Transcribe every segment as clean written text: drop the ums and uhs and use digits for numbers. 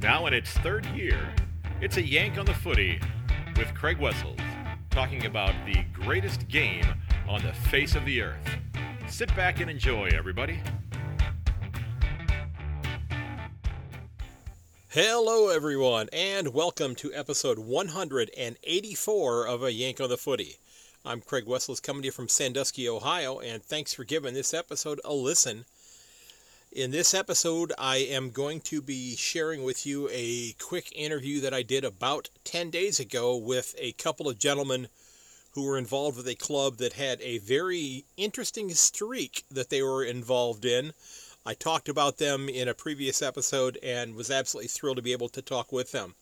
Now in its third year, it's A Yank on the Footy with Craig Wessels, talking about the greatest game on the face of the earth. Sit back and enjoy, everybody. Hello, everyone, and welcome to episode 184 of A Yank on the Footy. I'm Craig Wessels, coming to you from Sandusky, Ohio, and thanks for giving this episode a listen. In this episode, I am going to be sharing with you a quick interview that I did about 10 days ago with a couple of gentlemen who were involved with a club that had a very interesting streak that they were involved in. I talked about them in a previous episode and was absolutely thrilled to be able to talk with them.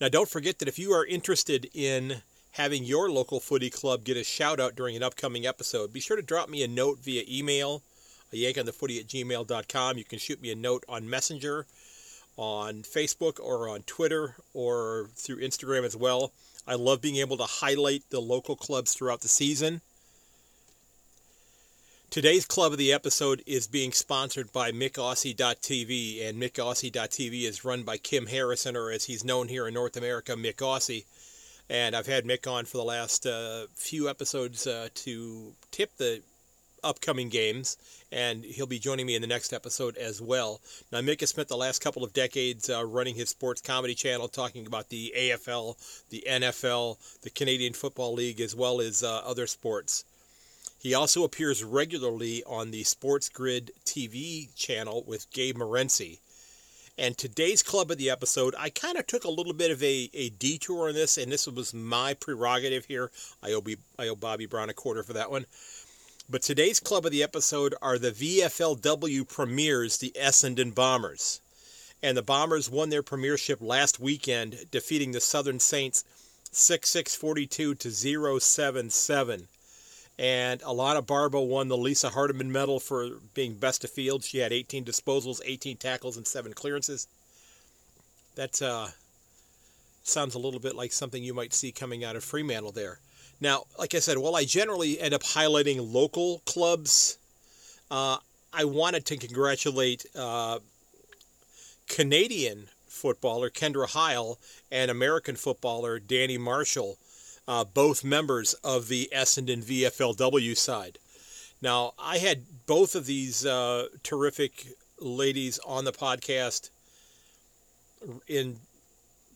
Now, don't forget that if you are interested in having your local footy club get a shout-out during an upcoming episode, be sure to drop me a note via email, ayankonthefooty@gmail.com. You can shoot me a note on Messenger, on Facebook, or on Twitter, or through Instagram as well. I love being able to highlight the local clubs throughout the season. Today's club of the episode is being sponsored by MykAussie.tv, and MykAussie.tv is run by Kim Harrison, or as he's known here in North America, Mick Aussie. And I've had Mick on for the last few episodes to tip the upcoming games, and he'll be joining me in the next episode as well. Now, Mick has spent the last couple of decades running his sports comedy channel, talking about the AFL, the NFL, the Canadian Football League, as well as other sports. He also appears regularly on the Sports Grid TV channel with Gabe Morenci. And today's club of the episode, I kind of took a little bit of a detour on this, and this was my prerogative here. I owe Bobby Brown a quarter for that one. But today's club of the episode are the VFLW premiers, the Essendon Bombers. And the Bombers won their premiership last weekend, defeating the Southern Saints 6-6-42 to 0-7-7. And Alana of Barbo won the Lisa Hardiman medal for being best of field. She had 18 disposals, 18 tackles, and 7 clearances. That sounds a little bit like something you might see coming out of Fremantle there. Now, like I said, while I generally end up highlighting local clubs, I wanted to congratulate Canadian footballer Kendra Heil and American footballer Danny Marshall, both members of the Essendon VFLW side. Now, I had both of these terrific ladies on the podcast in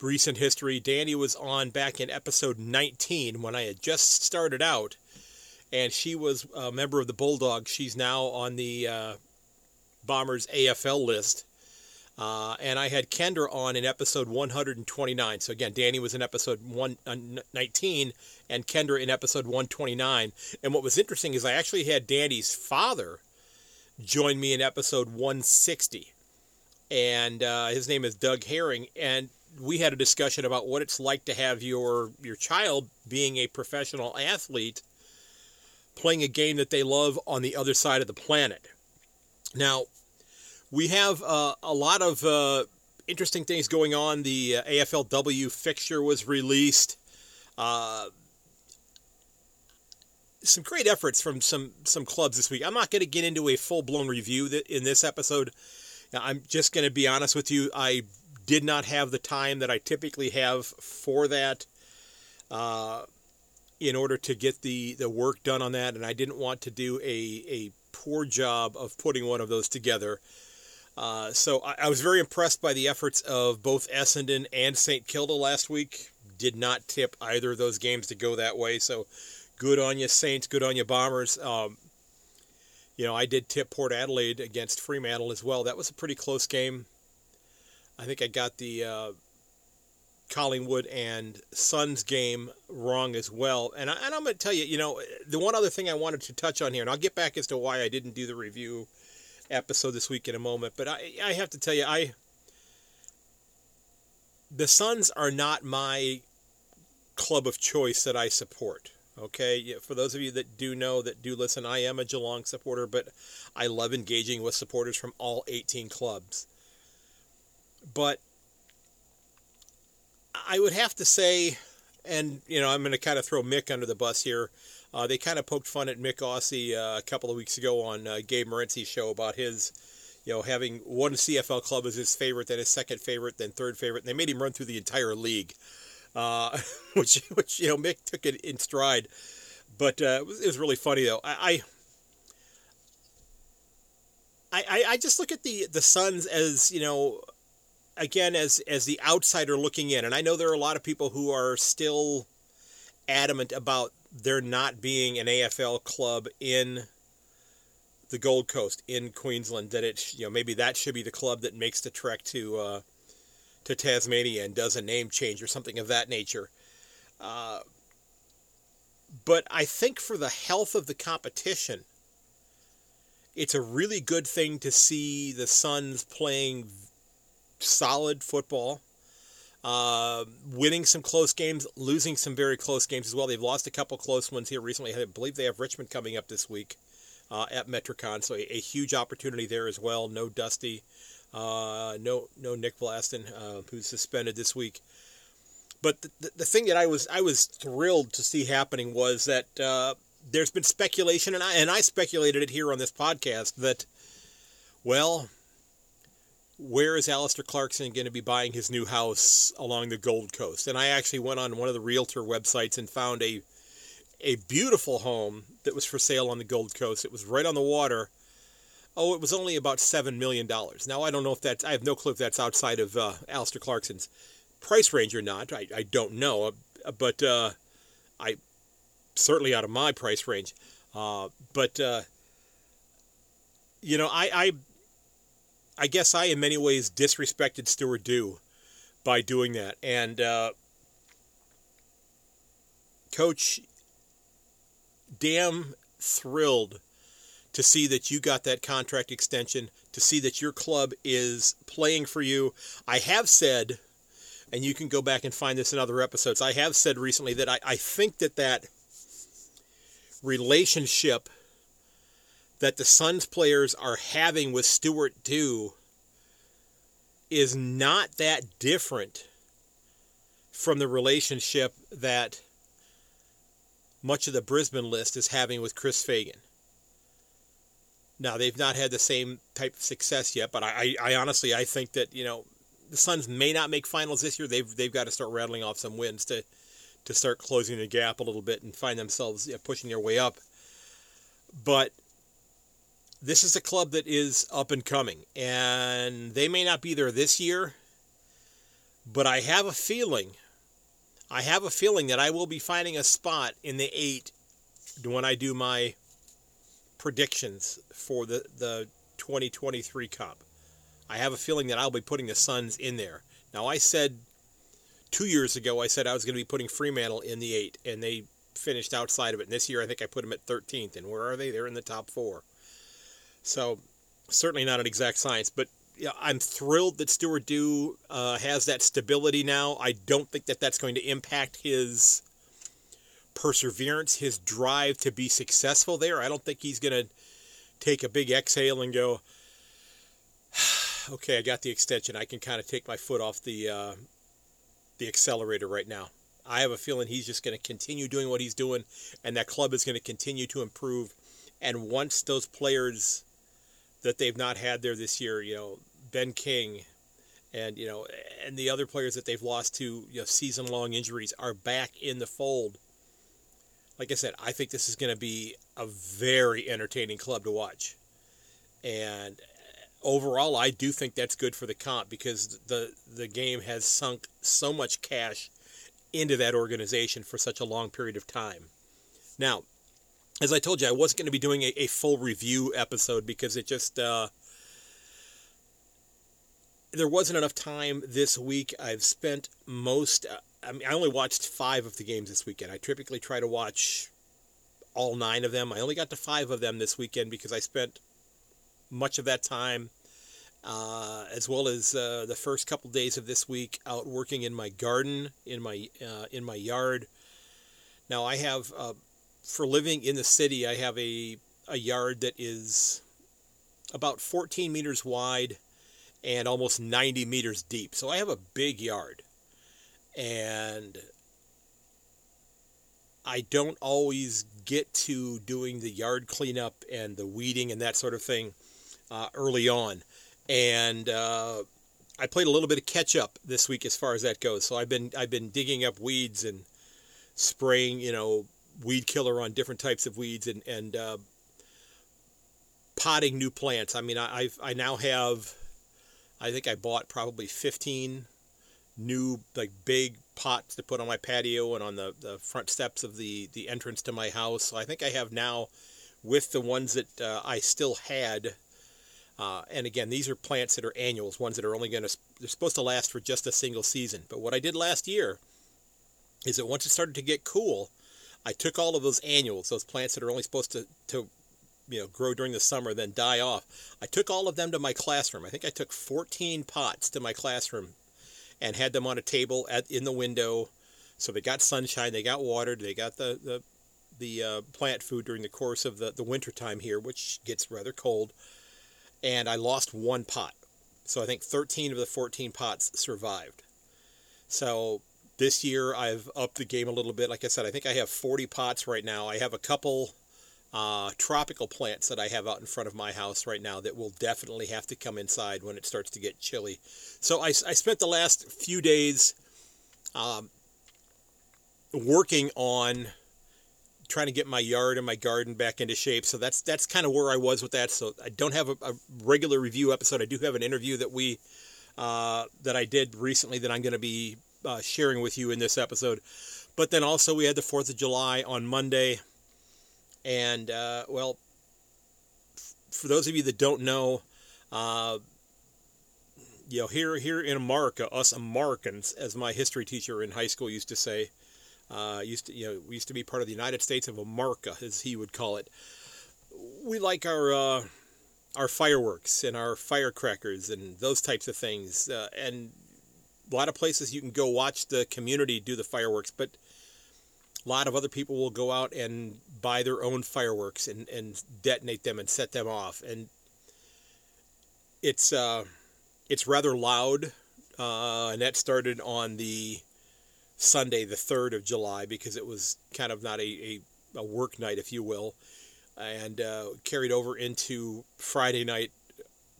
recent history. Danny was on back in episode 19 when I had just started out, and she was a member of the Bulldogs. She's now on the Bombers AFL list. And I had Kendra on in episode 129. So again, Danny was in episode 19 and Kendra in episode 129. And what was interesting is I actually had Danny's father join me in episode 160. And his name is Doug Herring. And we had a discussion about what it's like to have your child being a professional athlete playing a game that they love on the other side of the planet. Now, we have a lot of interesting things going on. The AFLW fixture was released. Some great efforts from some clubs this week. I'm not going to get into a full-blown review in this episode. Now, I'm just going to be honest with you. I did not have the time that I typically have for that in order to get the work done on that, and I didn't want to do a poor job of putting one of those together. So I was very impressed by the efforts of both Essendon and St. Kilda last week. Did not tip either of those games to go that way. So good on you, Saints. Good on you, Bombers. I did tip Port Adelaide against Fremantle as well. That was a pretty close game. I think I got the Collingwood and Suns game wrong as well. And I'm going to tell you, the one other thing I wanted to touch on here, and I'll get back as to why I didn't do the review episode this week in a moment, but I have to tell you, the Suns are not my club of choice that I support, okay? For those of you that do know, that do listen, I am a Geelong supporter, but I love engaging with supporters from all 18 clubs. But I would have to say, and, I'm going to kind of throw Mick under the bus here. They kind of poked fun at Mick Aussie a couple of weeks ago on Gabe Morenci's show about his, you know, having one CFL club as his favorite, then his second favorite, then third favorite. And they made him run through the entire league, which you know, Mick took it in stride. But it was really funny, though. I just look at the Suns as, you know, again, as the outsider looking in. And I know there are a lot of people who are still adamant about there not being an AFL club in the Gold Coast, in Queensland, that it, you know, maybe that should be the club that makes the trek to Tasmania and does a name change or something of that nature. But I think for the health of the competition, it's a really good thing to see the Suns playing solid football, winning some close games, losing some very close games as well. They've lost a couple close ones here recently. I believe they have Richmond coming up this week at Metricon, so a huge opportunity there as well. No Dusty, no Nick Vlaston, who's suspended this week. But the thing that I was thrilled to see happening was that there's been speculation, and I speculated it here on this podcast, that, well, where is Alistair Clarkson going to be buying his new house along the Gold Coast? And I actually went on one of the realtor websites and found a beautiful home that was for sale on the Gold Coast. It was right on the water. Oh, it was only about $7 million. Now, I don't know if I have no clue if that's outside of Alistair Clarkson's price range or not. I don't know, but I certainly out of my price range. But you know, I guess I, in many ways, disrespected Stuart Dew by doing that. And Coach, damn thrilled to see that you got that contract extension, to see that your club is playing for you. I have said, and you can go back and find this in other episodes, I have said recently that I think that relationship that the Suns players are having with Stuart Dew is not that different from the relationship that much of the Brisbane list is having with Chris Fagan. Now, they've not had the same type of success yet, but I honestly, I think that, you know, the Suns may not make finals this year. They've got to start rattling off some wins to start closing the gap a little bit and find themselves, you know, pushing their way up. But this is a club that is up and coming, and they may not be there this year, but I have a feeling that I will be finding a spot in the 8 when I do my predictions for the 2023 comp. I have a feeling that I'll be putting the Suns in there. Now, I said 2 years ago, I said I was going to be putting Fremantle in the 8, and they finished outside of it. And this year, I think I put them at 13th. And where are they? They're in the top 4. So, certainly not an exact science. But yeah, I'm thrilled that Stuart Dew has that stability now. I don't think that that's going to impact his perseverance, his drive to be successful there. I don't think he's going to take a big exhale and go, okay, I got the extension. I can kind of take my foot off the accelerator right now. I have a feeling he's just going to continue doing what he's doing, and that club is going to continue to improve. And once those players that they've not had there this year, you know, Ben King and, you know, and the other players that they've lost to, you know, season-long injuries are back in the fold, like I said, I think this is going to be a very entertaining club to watch. And overall, I do think that's good for the comp, because the game has sunk so much cash into that organization for such a long period of time. Now, as I told you, I wasn't going to be doing a full review episode, because it just there wasn't enough time this week. I've spent most I only watched 5 of the games this weekend. I typically try to watch all 9 of them. I only got to 5 of them this weekend because I spent much of that time, as well as the first couple days of this week, out working in my garden, in my yard. Now, I have, for living in the city, I have a yard that is about 14 meters wide and almost 90 meters deep. So I have a big yard, and I don't always get to doing the yard cleanup and the weeding and that sort of thing early on. and I played a little bit of catch up this week as far as that goes. So I've been digging up weeds and spraying, weed killer on different types of weeds and potting new plants. I mean, I now have, I think I bought probably 15 new big pots to put on my patio and on the front steps of the entrance to my house. So I think I have now, with the ones that I still had, and again, these are plants that are annuals, ones that are only they're supposed to last for just a single season. But what I did last year is that once it started to get cool, I took all of those annuals, those plants that are only supposed to grow during the summer, then die off. I took all of them to my classroom. I think I took 14 pots to my classroom and had them on a table in the window. So they got sunshine, they got watered, they got the plant food during the course of the winter time here, which gets rather cold. And I lost one pot. So I think 13 of the 14 pots survived. So this year I've upped the game a little bit. Like I said, I think I have 40 pots right now. I have a couple tropical plants that I have out in front of my house right now that will definitely have to come inside when it starts to get chilly. So I spent the last few days working on trying to get my yard and my garden back into shape. So that's kind of where I was with that. So I don't have a regular review episode. I do have an interview that we that I did recently that I'm going to be sharing with you in this episode. But then also we had the 4th of July on Monday. And, for those of you that don't know, here in America, us Americans, as my history teacher in high school used to say, we used to be part of the United States of America, as he would call it. We like our fireworks and our firecrackers and those types of things. And a lot of places you can go watch the community do the fireworks, but a lot of other people will go out and buy their own fireworks and detonate them and set them off. And it's rather loud. And that started on the Sunday, the 3rd of July, because it was kind of not a work night, if you will, and carried over into Friday night,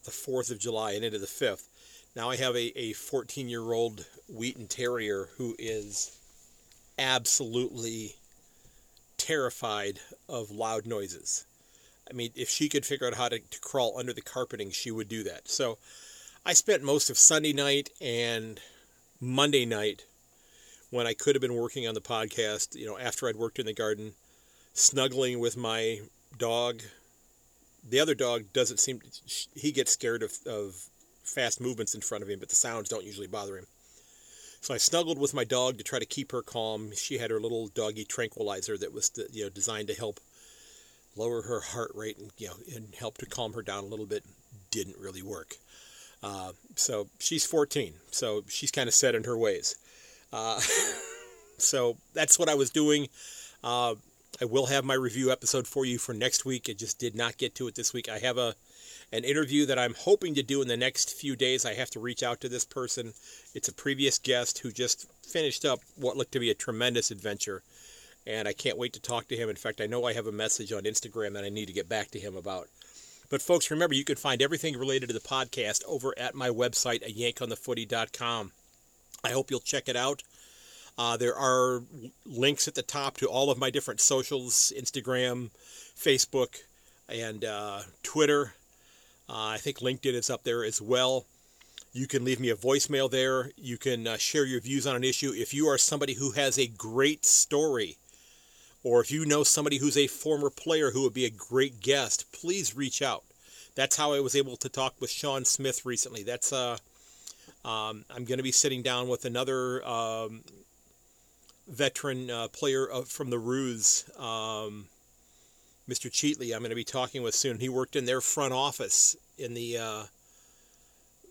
the 4th of July, and into the 5th. Now I have a 14-year-old Wheaten Terrier who is absolutely terrified of loud noises. I mean, if she could figure out how to crawl under the carpeting, she would do that. So I spent most of Sunday night and Monday night, when I could have been working on the podcast, after I'd worked in the garden, snuggling with my dog. The other dog he gets scared of fast movements in front of him, but the sounds don't usually bother him. So I snuggled with my dog to try to keep her calm. She had her little doggy tranquilizer that was designed to help lower her heart rate and help to calm her down a little bit. Didn't really work. So she's 14, so she's kind of set in her ways. So that's what I was doing. I will have my review episode for you for next week. I just did not get to it this week. I have an interview that I'm hoping to do in the next few days. I have to reach out to this person. It's a previous guest who just finished up what looked to be a tremendous adventure, and I can't wait to talk to him. In fact, I know I have a message on Instagram that I need to get back to him about. But folks, remember, you can find everything related to the podcast over at my website, ayankonthefooty.com. I hope you'll check it out. There are links at the top to all of my different socials, Instagram, Facebook, and Twitter. I think LinkedIn is up there as well. You can leave me a voicemail there. You can share your views on an issue. If you are somebody who has a great story, or if you know somebody who's a former player who would be a great guest, please reach out. That's how I was able to talk with Sean Smith recently. That's I'm going to be sitting down with another veteran player from the Roos, Mr. Cheatley. I'm going to be talking with soon. He worked in their front office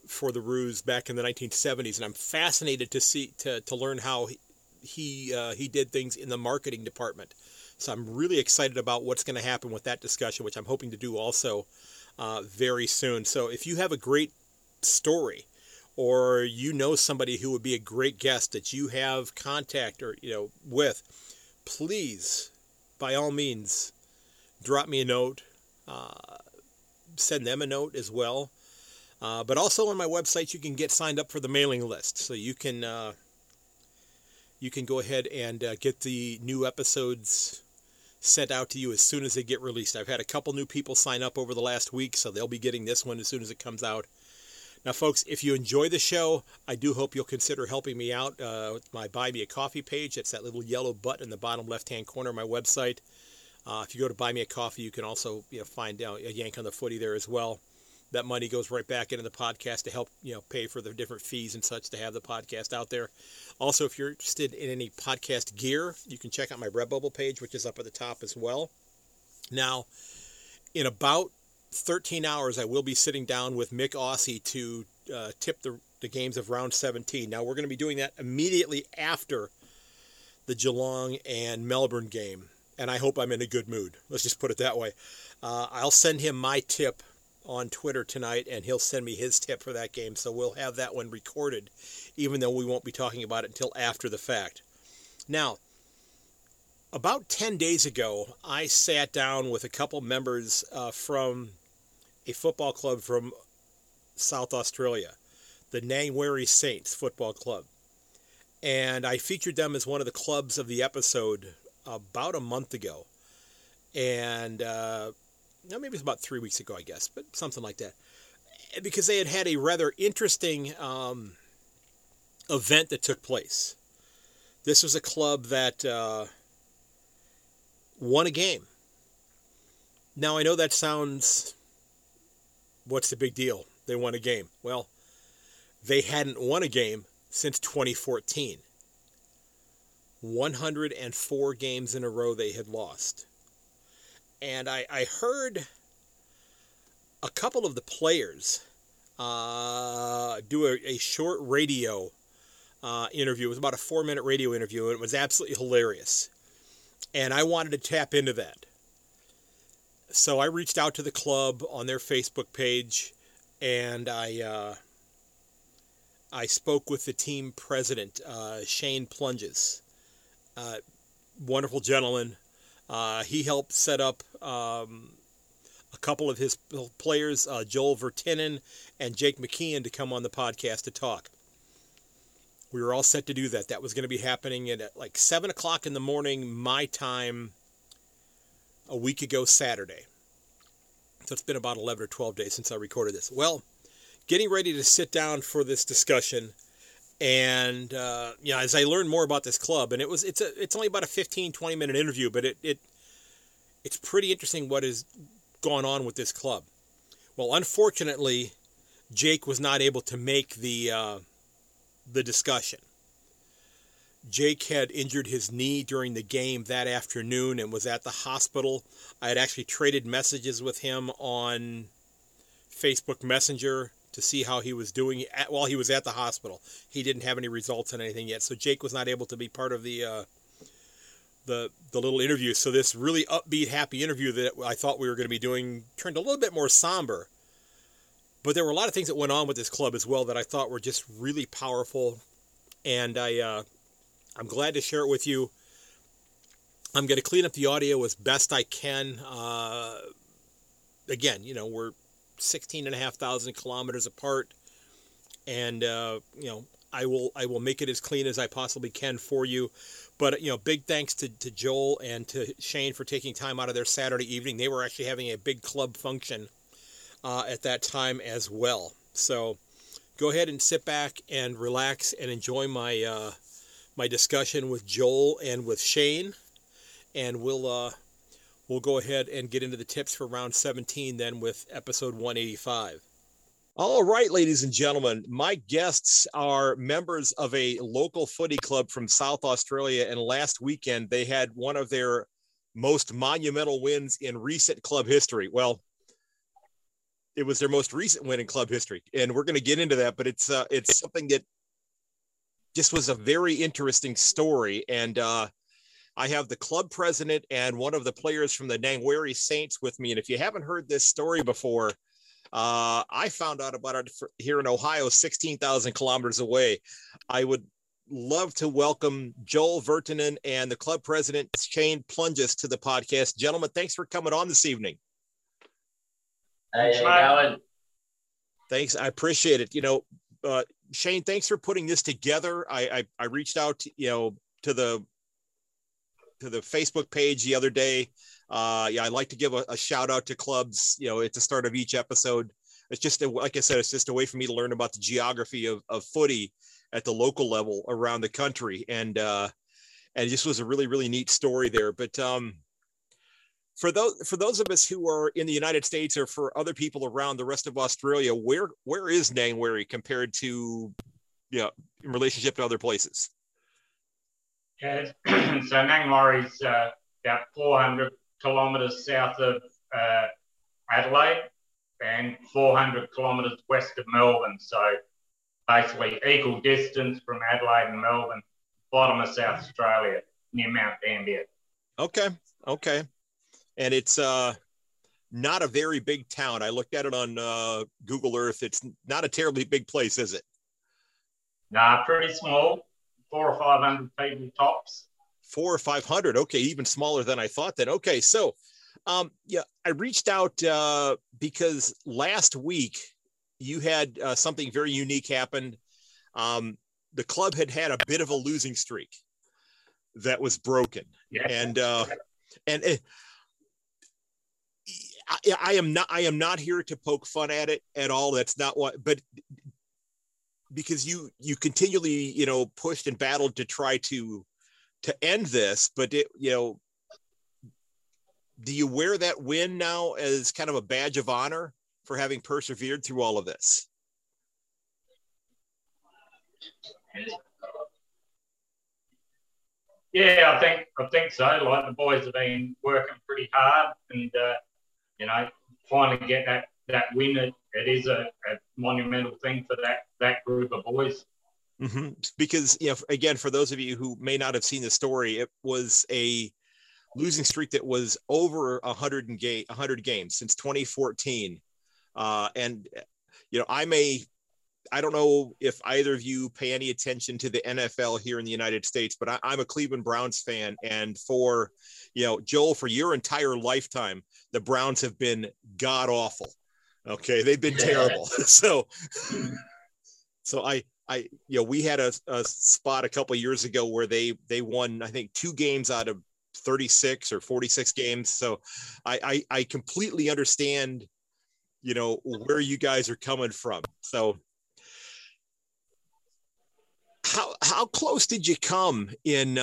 for the Roos back in the 1970s, and I'm fascinated to learn how he did things in the marketing department. So I'm really excited about what's going to happen with that discussion, which I'm hoping to do also very soon. So if you have a great story, or you know somebody who would be a great guest that you have contact or with, please, by all means, drop me a note, send them a note as well. But also on my website, you can get signed up for the mailing list. So you can go ahead and get the new episodes sent out to you as soon as they get released. I've had a couple new people sign up over the last week, so they'll be getting this one as soon as it comes out. Now, folks, if you enjoy the show, I do hope you'll consider helping me out with my Buy Me a Coffee page. That's that little yellow button in the bottom left-hand corner of my website. If you go to Buy Me a Coffee, you can also find out A Yank on the Footy there as well. That money goes right back into the podcast to help pay for the different fees and such to have the podcast out there. Also, if you're interested in any podcast gear, you can check out my Redbubble page, which is up at the top as well. Now, in about 13 hours, I will be sitting down with Mick Aussie to tip the games of Round 17. Now, we're going to be doing that immediately after the Geelong and Melbourne game, and I hope I'm in a good mood. Let's just put it that way. I'll send him my tip on Twitter tonight, and he'll send me his tip for that game, so we'll have that one recorded, even though we won't be talking about it until after the fact. Now, about 10 days ago, I sat down with a couple members from a football club from South Australia, the Nangwarry Saints Football Club. And I featured them as one of the clubs of the episode about a month ago. And maybe it was about 3 weeks ago, I guess, but something like that. Because they had had a rather interesting event that took place. This was a club that won a game. Now, I know that sounds... What's the big deal? They won a game. Well, they hadn't won a game since 2014. 104 games in a row they had lost. And I heard a couple of the players do a short radio interview. It was about a 4-minute radio interview, and it was absolutely hilarious. And I wanted to tap into that. So I reached out to the club on their Facebook page, and I spoke with the team president, Shane Ploenges. Wonderful gentleman. He helped set up a couple of his players, Joel Virtanen and Jake McKeon, to come on the podcast to talk. We were all set to do that. That was going to be happening at like 7 o'clock in the morning, my time, a week ago Saturday. So it's been about 11 or 12 days since I recorded this. Well, getting ready to sit down for this discussion, and as I learned more about this club, and it's only about a 15-20 minute interview, but it's pretty interesting what has gone on with this club. Well, unfortunately, Jake was not able to make the discussion. Jake had injured his knee during the game that afternoon and was at the hospital. I had actually traded messages with him on Facebook Messenger to see how he was doing while he was at the hospital. He didn't have any results on anything yet, so Jake was not able to be part of the little interview. So this really upbeat, happy interview that I thought we were going to be doing turned a little bit more somber. But there were a lot of things that went on with this club as well that I thought were just really powerful, and I'm glad to share it with you. I'm going to clean up the audio as best I can. Again, we're 16,500 kilometers apart, and I will make it as clean as I possibly can for you. But big thanks to Joel and to Shane for taking time out of their Saturday evening. They were actually having a big club function at that time as well. So go ahead and sit back and relax and enjoy my. My discussion with Joel and with Shane, and we'll go ahead and get into the tips for round 17 then with episode 185. All right, ladies and gentlemen, my guests are members of a local footy club from South Australia, and last weekend they had one of their most monumental wins in recent club history. Well, it was their most recent win in club history, and we're going to get into that, but it's something that just was a very interesting story. And I have the club president and one of the players from the Nangwarry Saints with me. And if you haven't heard this story before, I found out about it here in Ohio, 16,000 kilometers away. I would love to welcome Joel Virtanen and the club president, Shane Ploenges, to the podcast. Gentlemen, thanks for coming on this evening. Hey, how you going? Thanks. I appreciate it. You know, Shane, thanks for putting this together. I reached out, to the Facebook page the other day. I'd like to give a shout out to clubs, at the start of each episode. It's just, like I said, it's just a way for me to learn about the geography of footy at the local level around the country. And it just was a really, really neat story there. But for those of us who are in the United States, or for other people around the rest of Australia, where is Nangwarry compared to, in relationship to other places? Yeah, so Nangwarry's about 400 kilometres south of Adelaide and 400 kilometres west of Melbourne. So basically equal distance from Adelaide and Melbourne, bottom of South Australia, near Mount Gambier. Okay. And it's not a very big town. I looked at it on Google Earth. It's not a terribly big place, is it? Nah, pretty small. 400 or 500 people tops. 400 or 500. Okay, even smaller than I thought then. Okay, so I reached out because last week you had something very unique happen. The club had a bit of a losing streak that was broken. Yeah. And I am not here to poke fun at it at all. That's not what, but because you continually, pushed and battled to try to end this, but do you wear that win now as kind of a badge of honor for having persevered through all of this? Yeah, I think so. Like, the boys have been working pretty hard, and finally get that win. It is a monumental thing for that group of boys. Mm-hmm. Because again, for those of you who may not have seen the story, it was a losing streak that was over 100 games since 2014. I don't know if either of you pay any attention to the NFL here in the United States, but I'm a Cleveland Browns fan. And for, Joel, for your entire lifetime, the Browns have been god awful. Okay. They've been terrible. So we had a spot a couple of years ago where they won, I think, 2 games out of 36 or 46 games. So I completely understand, where you guys are coming from. So how close did you come in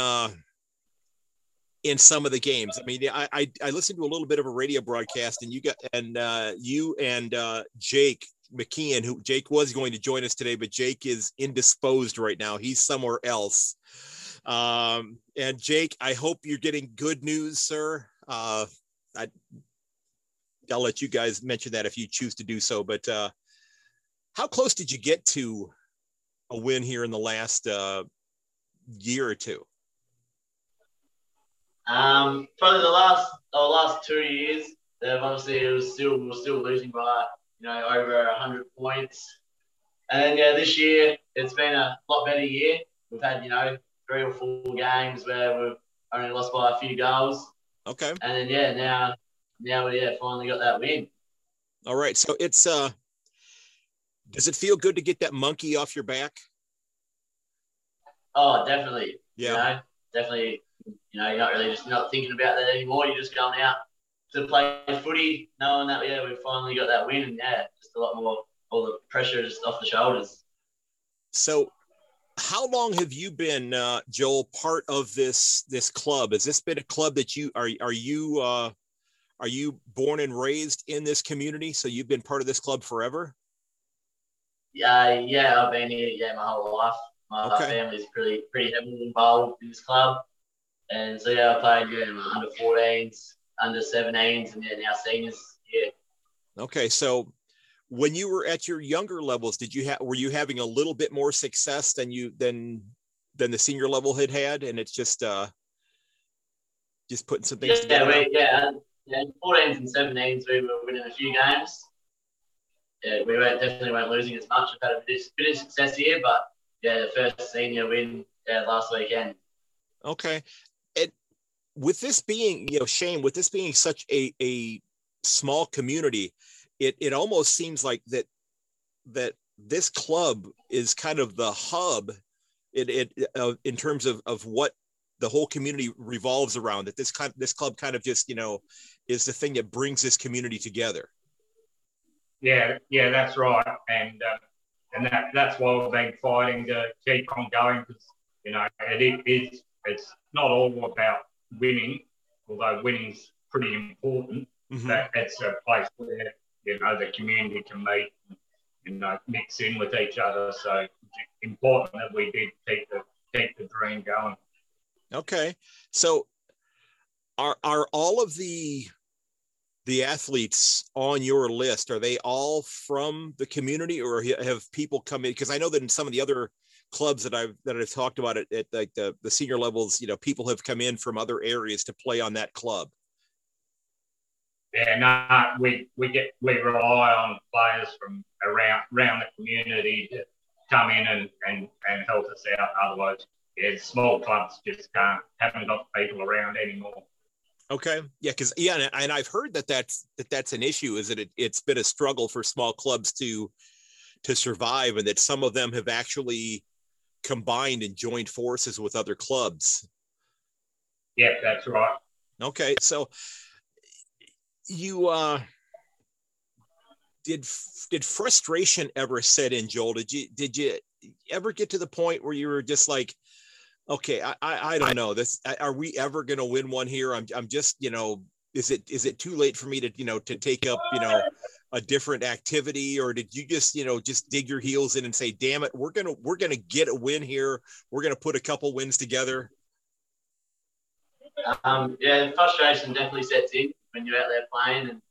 some of the games? I mean, I listened to a little bit of a radio broadcast, and you and Jake McKeon, who Jake was going to join us today, but Jake is indisposed right now. He's somewhere else. And Jake, I hope you're getting good news, sir. I'll let you guys mention that if you choose to do so, but how close did you get to a win here in the last year or two? Probably the last 2 years, obviously it was still losing by over 100 points, and then this year it's been a lot better year. We've had 3 or 4 games where we've only lost by a few goals. Okay. And then now we finally got that win. All right, so it's does it feel good to get that monkey off your back? Oh, definitely. Yeah. Definitely. You're not thinking about that anymore. You're just going out to play footy, knowing that we finally got that win, and just a lot more. All the pressure is off the shoulders. So, how long have you been, Joel, part of this club? Has this been a club that you are you born and raised in this community? So you've been part of this club forever? Yeah, I've been here my whole life. My family's pretty heavily involved in this club. And so, I played my under 14s, under 17s, and now seniors. Yeah. Okay, so when you were at your younger levels, were you having a little bit more success than the senior level had? And it's just putting some things together. Yeah, 14s and 17s, we were winning a few games. Yeah, we weren't losing as much. We've had a bit of success here, but the first senior win last weekend. Okay. And with this being, Shane, with this being such a small community, it almost seems like that that this club is kind of the hub in terms of what the whole community revolves around, that this club kind of just, you know, is the thing that brings this community together. Yeah, that's right. And that's why we've been fighting to keep on going, because, you know, it's not all about winning, although winning's pretty important, mm-hmm. but it's a place where, you know, the community can meet and, you know, mix in with each other. So it's important that we did keep the dream going. Okay. So are all of the athletes on your list, are they all from the community, or have people come in? Because I know that in some of the other clubs that I've talked about at like the senior levels, you know, people have come in from other areas to play on that club. Yeah, no, we rely on players from around the community to come in and help us out. Otherwise, yeah, small clubs just haven't got people around anymore. Okay, yeah, and I've heard that's an issue. Is that it's been a struggle for small clubs to survive, and that some of them have actually combined and joined forces with other clubs. Yeah, that's right. Okay, so. You did frustration ever set in, Joel? Did you ever get to the point where you were just like, okay, I don't know this. Are we ever going to win one here? I'm just, you know, is it too late for me to, you know, to take up, you know, a different activity? Or did you just, you know, just dig your heels in and say, damn it, we're gonna get a win here. We're gonna put a couple wins together. Yeah, frustration definitely sets in when you're out there playing and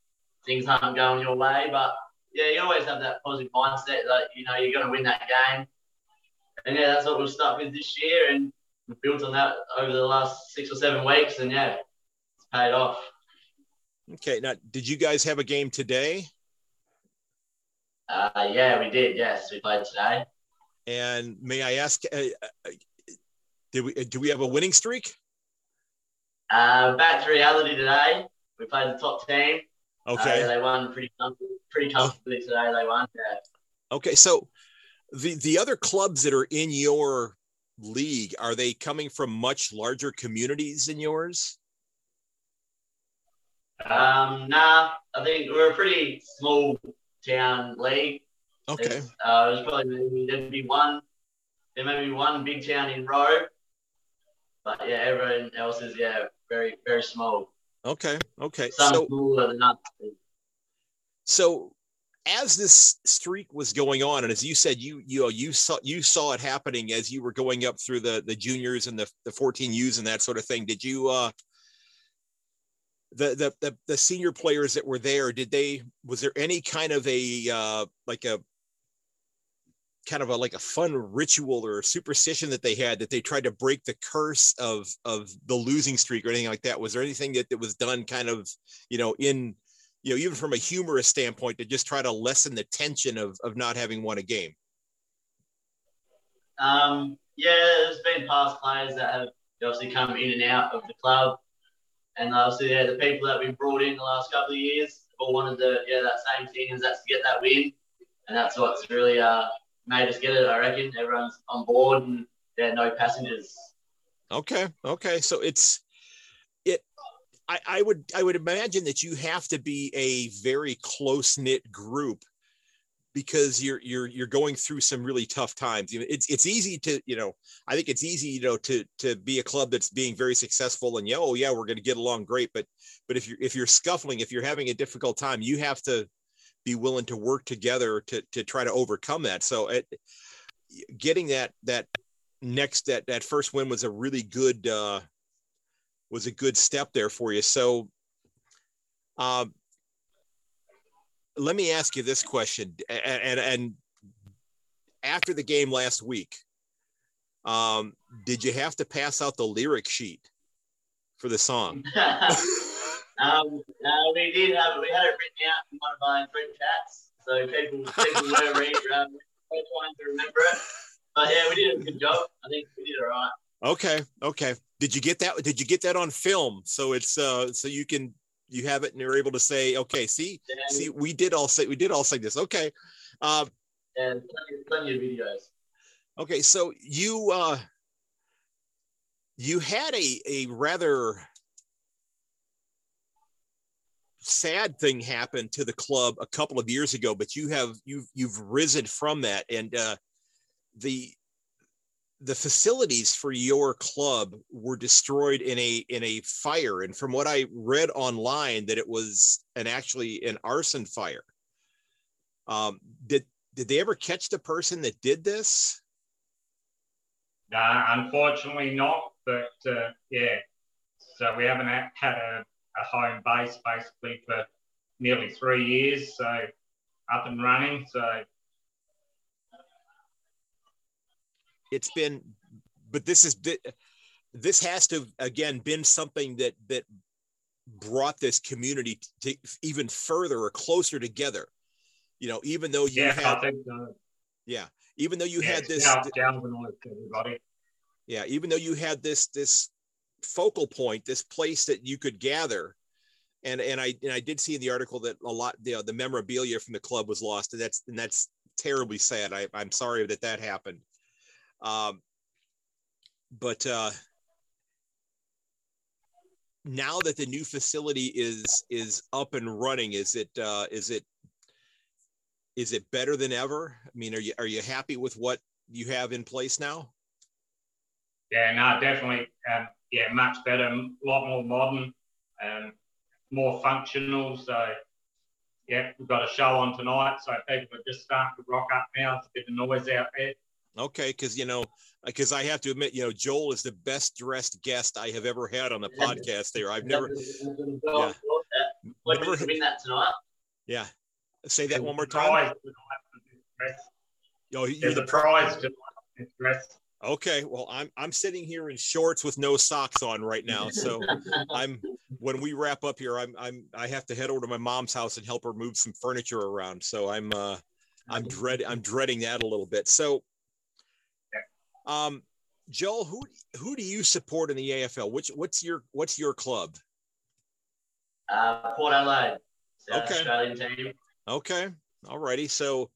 things aren't going your way. But, yeah, you always have that positive mindset that, you know, you're going to win that game. And, yeah, that's what we'll start with this year. And we've built on that over the last 6 or 7 weeks. And, yeah, it's paid off. Okay. Now, did you guys have a game today? Yeah, we did. Yes, we played today. And may I ask, do we have a winning streak? Back to reality today. We played the top team. Okay. They won pretty comfortably today. They won. Yeah. Okay. So the other clubs that are in your league, are they coming from much larger communities than yours? Nah. I think we're a pretty small town league. Okay. There's probably there may be one big town in Roe. But, yeah, everyone else is, yeah, very, very small. Okay. So as this streak was going on, and as you said, you saw it happening as you were going up through the juniors and the 14Us and that sort of thing. Did you the senior players that were there, was there any kind of a like a fun ritual or superstition that they had, that they tried to break the curse of the losing streak or anything like that? Was there anything that was done kind of, you know, in, you know, even from a humorous standpoint, to just try to lessen the tension of not having won a game? Yeah, there's been past players that have obviously come in and out of the club. And obviously, yeah, the people that we've brought in the last couple of years all wanted that same thing, is that's to get that win. And that's what's really, made us get it, I reckon. Everyone's on board and there are no passengers. Okay. So I would imagine that you have to be a very close-knit group, because you're going through some really tough times. It's easy to, you know, I think it's easy, you know, to be a club that's being very successful and, oh yeah, we're going to get along great. But if you're scuffling, if you're having a difficult time, you have to be willing to work together to try to overcome that. So getting that first win was a really good, was a good step there for you. So let me ask you this question. And after the game last week, did you have to pass out the lyric sheet for the song? We had it written out in one of my group chats, so people were trying to remember it. But yeah, we did a good job. I think we did all right. Okay. Did you get that on film? So it's so you have it and you're able to say, okay, see, we did all sing this. Okay. and plenty of videos. Okay, so you you had a rather sad thing happen to the club a couple of years ago, but you've risen from that, and the facilities for your club were destroyed in a fire. And from what I read online, that it was actually an arson fire. Did they ever catch the person that did this? No, unfortunately not. But yeah, so we haven't had a home base basically for nearly 3 years. So up and running. So it's been, but this has to again been something that brought this community to even further or closer together. You know, even though you had, I think so. Yeah, even though you had this, yeah, even though you had this focal point, this place that you could gather, and I did see in the article that a lot, you know, the memorabilia from the club was lost, and that's terribly sad. I'm sorry that happened. But now that the new facility is up and running, is it better than ever? I mean, are you happy with what you have in place now? Yeah, no, definitely. Yeah, much better, a lot more modern, more functional. So yeah, we've got a show on tonight, so people are just starting to rock up now. It's a bit of noise out there. Okay, because I have to admit, you know, Joel is the best dressed guest I have ever had on the podcast. There, I've never. Yeah. Never win that tonight. Yeah, say that one more time. Yo, you're the prize tonight. Okay, well, I'm sitting here in shorts with no socks on right now, so when we wrap up here, I have to head over to my mom's house and help her move some furniture around. So I'm dreading that a little bit. So. Joel, who do you support in the AFL? What's your club? Port Adelaide, South Australian team. Okay, all righty. So,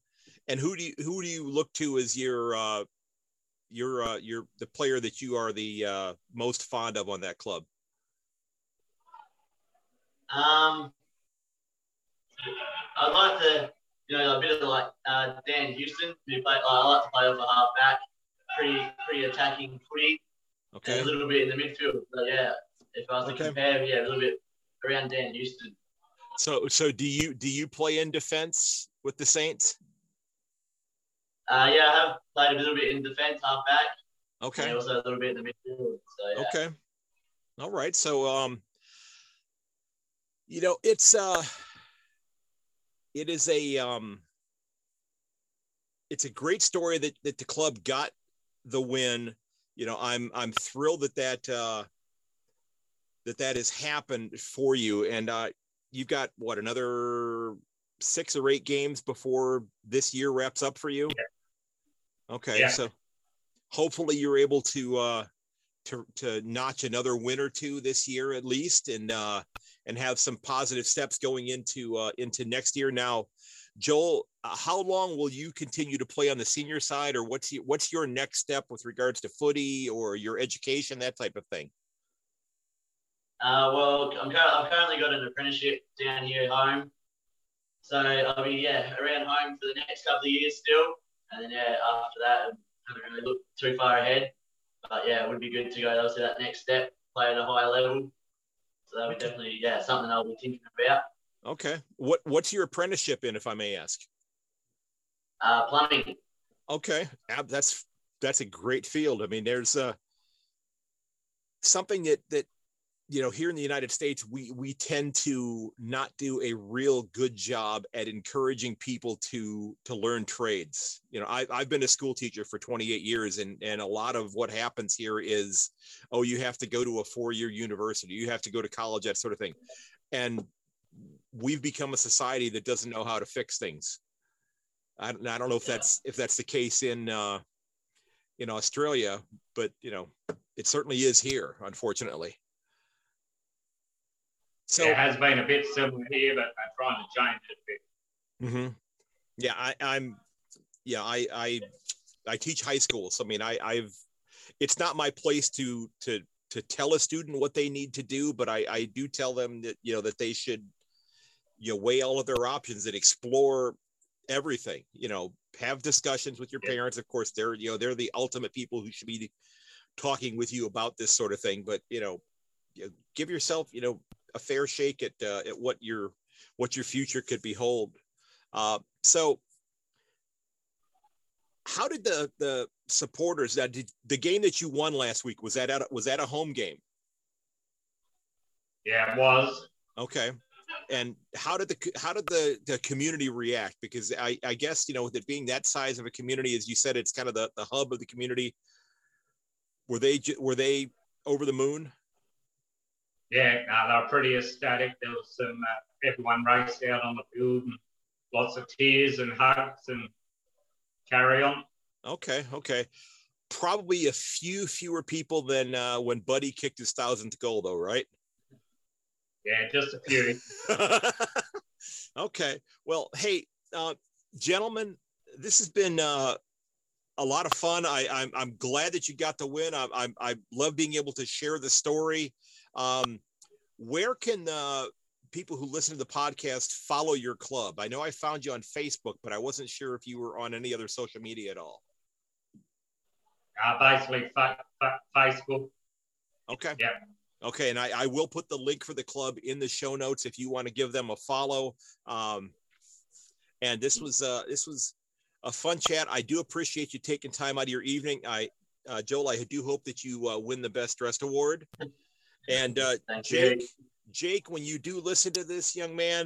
and who do you look to as your the player that you are the most fond of on that club? I'd like to, you know, a bit of like Dan Houston. I like to play over half back. Pretty attacking footy, okay. And a little bit in the midfield. But yeah, if I was to compare, yeah, a little bit around Dan Houston. So do you play in defence with the Saints? Yeah, I have played a little bit in defence, half back. Okay. And also a little bit in the midfield. So, yeah. Okay. All right. So you know, it's a great story that the club got the win. You know, I'm thrilled that has happened for you, and you've got what, another 6 or 8 games before this year wraps up for you. Yeah. Okay, yeah. So hopefully you're able to notch another win or two this year at least, and have some positive steps going into next year. Now, Joel, how long will you continue to play on the senior side, or what's your next step with regards to footy or your education, that type of thing? Well, I've currently got an apprenticeship down here at home. So I'll be, around home for the next couple of years still. And then, after that, I haven't really looked too far ahead. But, it would be good to go to that next step, play at a higher level. So that would definitely, something I'll be thinking about. Okay. What's your apprenticeship in, if I may ask? Plumbing. Okay. That's a great field. I mean, there's something that, you know, here in the United States, we tend to not do a real good job at encouraging people to learn trades. You know, I've been a school teacher for 28 years, and a lot of what happens here is, oh, you have to go to a 4-year university, you have to go to college, that sort of thing. And we've become a society that doesn't know how to fix things. I don't know if that's the case in Australia, but you know, it certainly is here, unfortunately. So it has been a bit similar here, but I'm trying to change it a bit. Mm-hmm. Yeah, I'm yeah, I teach high school. So, I mean, it's not my place to tell a student what they need to do, but I do tell them that, you know, that they should, you know, weigh all of their options and explore everything, you know, have discussions with your parents. Of course, they're the ultimate people who should be talking with you about this sort of thing, but, you know, give yourself, you know, a fair shake at what your future could behold. So how did the supporters that did the game that you won last week, was that a home game? Yeah, it was. Okay. And how did the community react? Because I guess, you know, with it being that size of a community, as you said, it's kind of the hub of the community. Were they over the moon? Yeah, no, they were pretty ecstatic. There was some, everyone raced out on the field, and lots of tears and hugs and carry on. Okay. Probably a few fewer people than when Buddy kicked his 1,000th goal, though, right? Yeah, just a few. Okay. Well, hey, gentlemen, this has been a lot of fun. I'm glad that you got the win. I love being able to share the story. Where can people who listen to the podcast follow your club? I know I found you on Facebook, but I wasn't sure if you were on any other social media at all. Basically, Facebook. Okay. Yeah. Okay, and I will put the link for the club in the show notes if you want to give them a follow. And this was a fun chat. I do appreciate you taking time out of your evening. Joel, I do hope that you win the Best Dressed Award. And Jake, when you do listen to this, young man,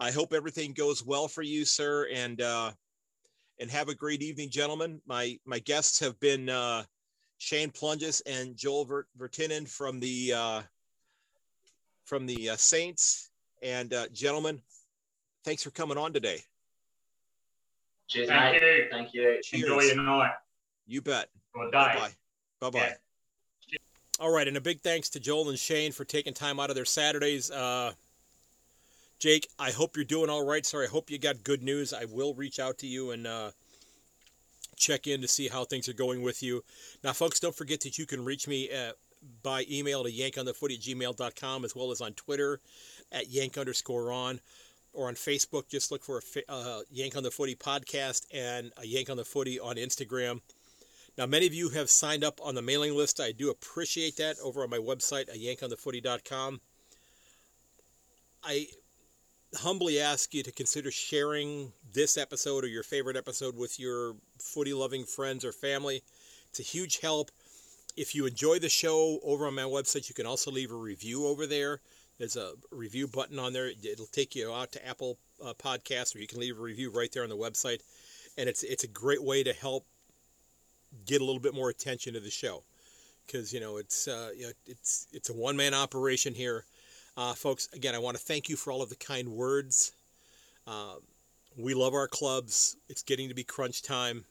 I hope everything goes well for you, sir. And have a great evening, gentlemen. My guests have been Shane Ploenges and Joel Virtanen from the Saints. And gentlemen, thanks for coming on today. Cheers, mate. Thank you. Cheers. Enjoy your night. You bet. Bye-bye. Yeah. All right, and a big thanks to Joel and Shane for taking time out of their Saturdays. Jake, I hope you're doing all right, sir. I hope you got good news. I will reach out to you and check in to see how things are going with you. Now, folks, don't forget that you can reach me by email to yankonthefooty@gmail.com, as well as on Twitter at yank_on, or on Facebook. Just look for a Yank on the Footy podcast and a Yank on the Footy on Instagram. Now, many of you have signed up on the mailing list. I do appreciate that over on my website, ayankonthefooty.com. I humbly ask you to consider sharing this episode or your favorite episode with your footy-loving friends or family. It's a huge help. If you enjoy the show over on my website, you can also leave a review over there. There's a review button on there. It'll take you out to Apple Podcasts, or you can leave a review right there on the website. And it's a great way to help get a little bit more attention to the show, because, you know, it's a one-man operation here. Folks, again, I want to thank you for all of the kind words. We love our clubs. It's getting to be crunch time.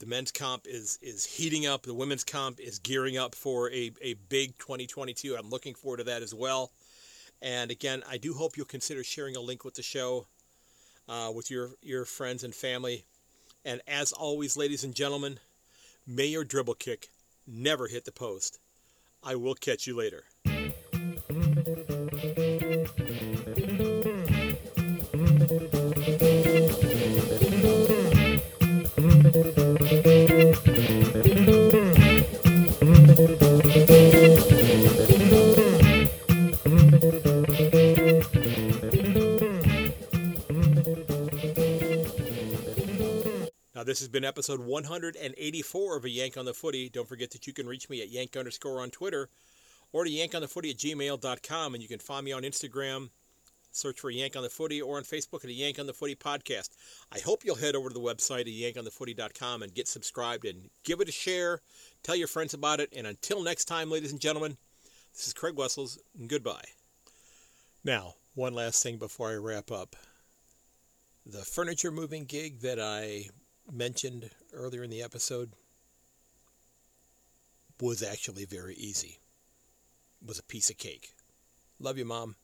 The men's comp is heating up. The women's comp is gearing up for a big 2022. I'm looking forward to that as well. And again, I do hope you'll consider sharing a link with the show, with your friends and family. And as always, ladies and gentlemen, may your dribble kick never hit the post. I will catch you later. This has been episode 184 of A Yank on the Footy. Don't forget that you can reach me at yank_ on Twitter, or to yankonthefooty@gmail.com, and you can find me on Instagram. Search for Yank on the Footy, or on Facebook at A Yank on the Footy Podcast. I hope you'll head over to the website at yankonthefooty.com and get subscribed and give it a share. Tell your friends about it. And until next time, ladies and gentlemen, this is Craig Wessels, and goodbye. Now, one last thing before I wrap up. The furniture moving gig that I mentioned earlier in the episode was actually very easy. It was a piece of cake. Love you, Mom.